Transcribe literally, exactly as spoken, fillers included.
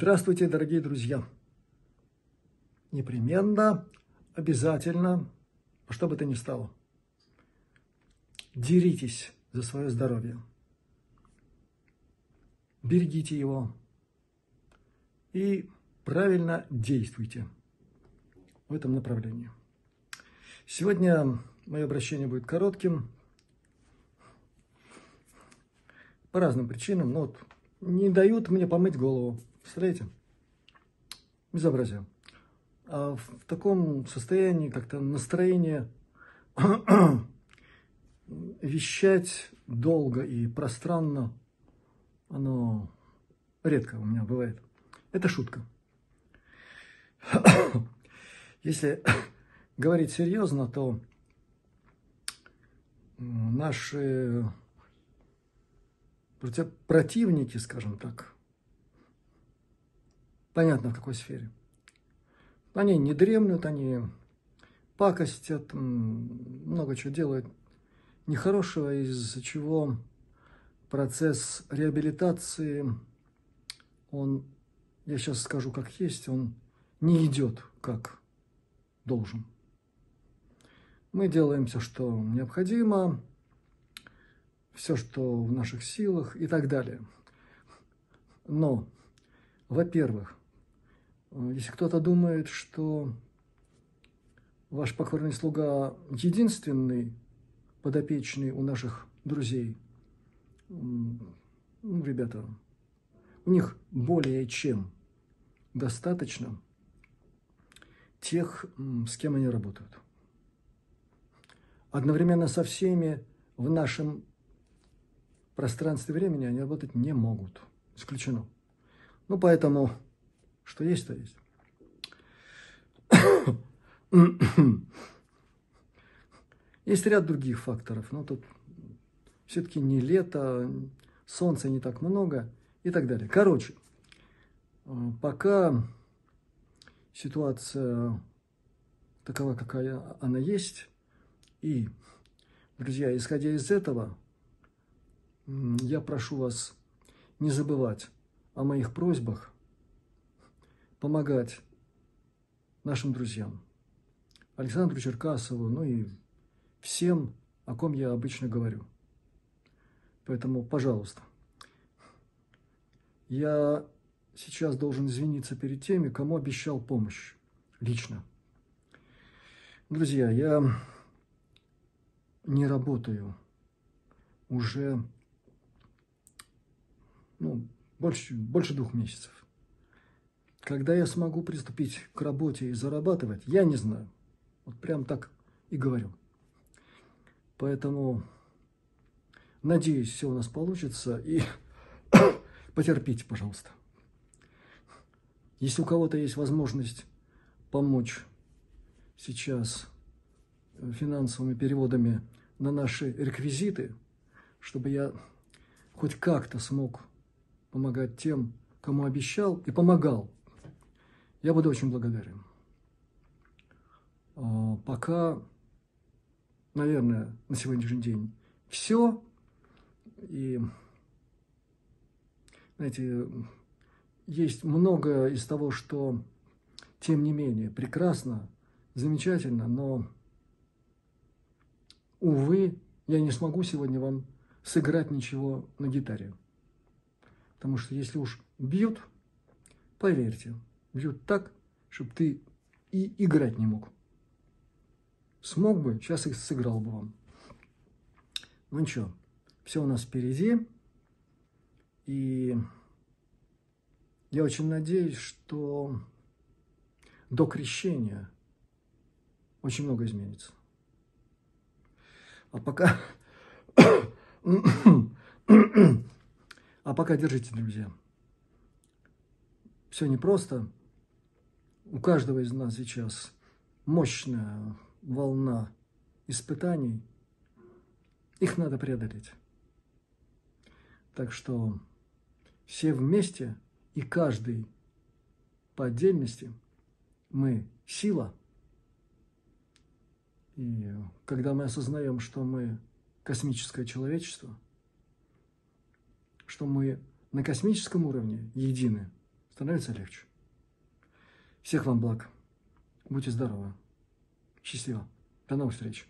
Здравствуйте, дорогие друзья! Непременно, обязательно, что бы то ни стало, деритесь за свое здоровье, берегите его и правильно действуйте в этом направлении. Сегодня мое обращение будет коротким, по разным причинам, но вот не дают мне помыть голову. Представляете? Безобразие. А в таком состоянии, как-то настроение вещать долго и пространно, оно редко у меня бывает. Это шутка. Если говорить серьезно, то наши противники, скажем так, понятно, в какой сфере. Они не дремлют, они пакостят, много чего делают нехорошего, из-за чего процесс реабилитации, он, я сейчас скажу как есть, он не идет как должен. Мы делаем все, что необходимо, все, что в наших силах и так далее. Но, во-первых, если кто-то думает, что ваш покорный слуга единственный подопечный у наших друзей, ну, ребята, у них более чем достаточно тех, с кем они работают. Одновременно со всеми в нашем пространстве времени они работать не могут. Исключено. Ну, поэтому... Что есть, то есть. Есть ряд других факторов. Но тут все-таки не лето, солнца не так много и так далее. Короче, пока ситуация такова, какая она есть. И, друзья, исходя из этого, я прошу вас не забывать о моих просьбах помогать нашим друзьям, Александру Черкасову, ну и всем, о ком я обычно говорю. Поэтому, пожалуйста, я сейчас должен извиниться перед теми, кому обещал помощь лично. Друзья, я не работаю уже ну, больше, больше двух месяцев. Когда я смогу приступить к работе и зарабатывать, я не знаю. Вот прям так и говорю. Поэтому, надеюсь, все у нас получится. И потерпите, пожалуйста. Если у кого-то есть возможность помочь сейчас финансовыми переводами на наши реквизиты, чтобы я хоть как-то смог помогать тем, кому обещал и помогал, я буду очень благодарен. Пока, наверное, на сегодняшний день все. И, знаете, есть многое из того, что, тем не менее, прекрасно, замечательно, но, увы, я не смогу сегодня вам сыграть ничего на гитаре. Потому что если уж бьют, поверьте, бьют так, чтобы ты и играть не мог. Смог бы, сейчас их сыграл бы вам. Ну ничего, все у нас впереди. И я очень надеюсь, что до крещения очень много изменится. А пока... А пока держите, друзья. Все непросто. У каждого из нас сейчас мощная волна испытаний. Их надо преодолеть. Так что все вместе и каждый по отдельности мы сила. И когда мы осознаем, что мы космическое человечество, что мы на космическом уровне едины, становится легче. Всех вам благ. Будьте здоровы. Счастливо. До новых встреч.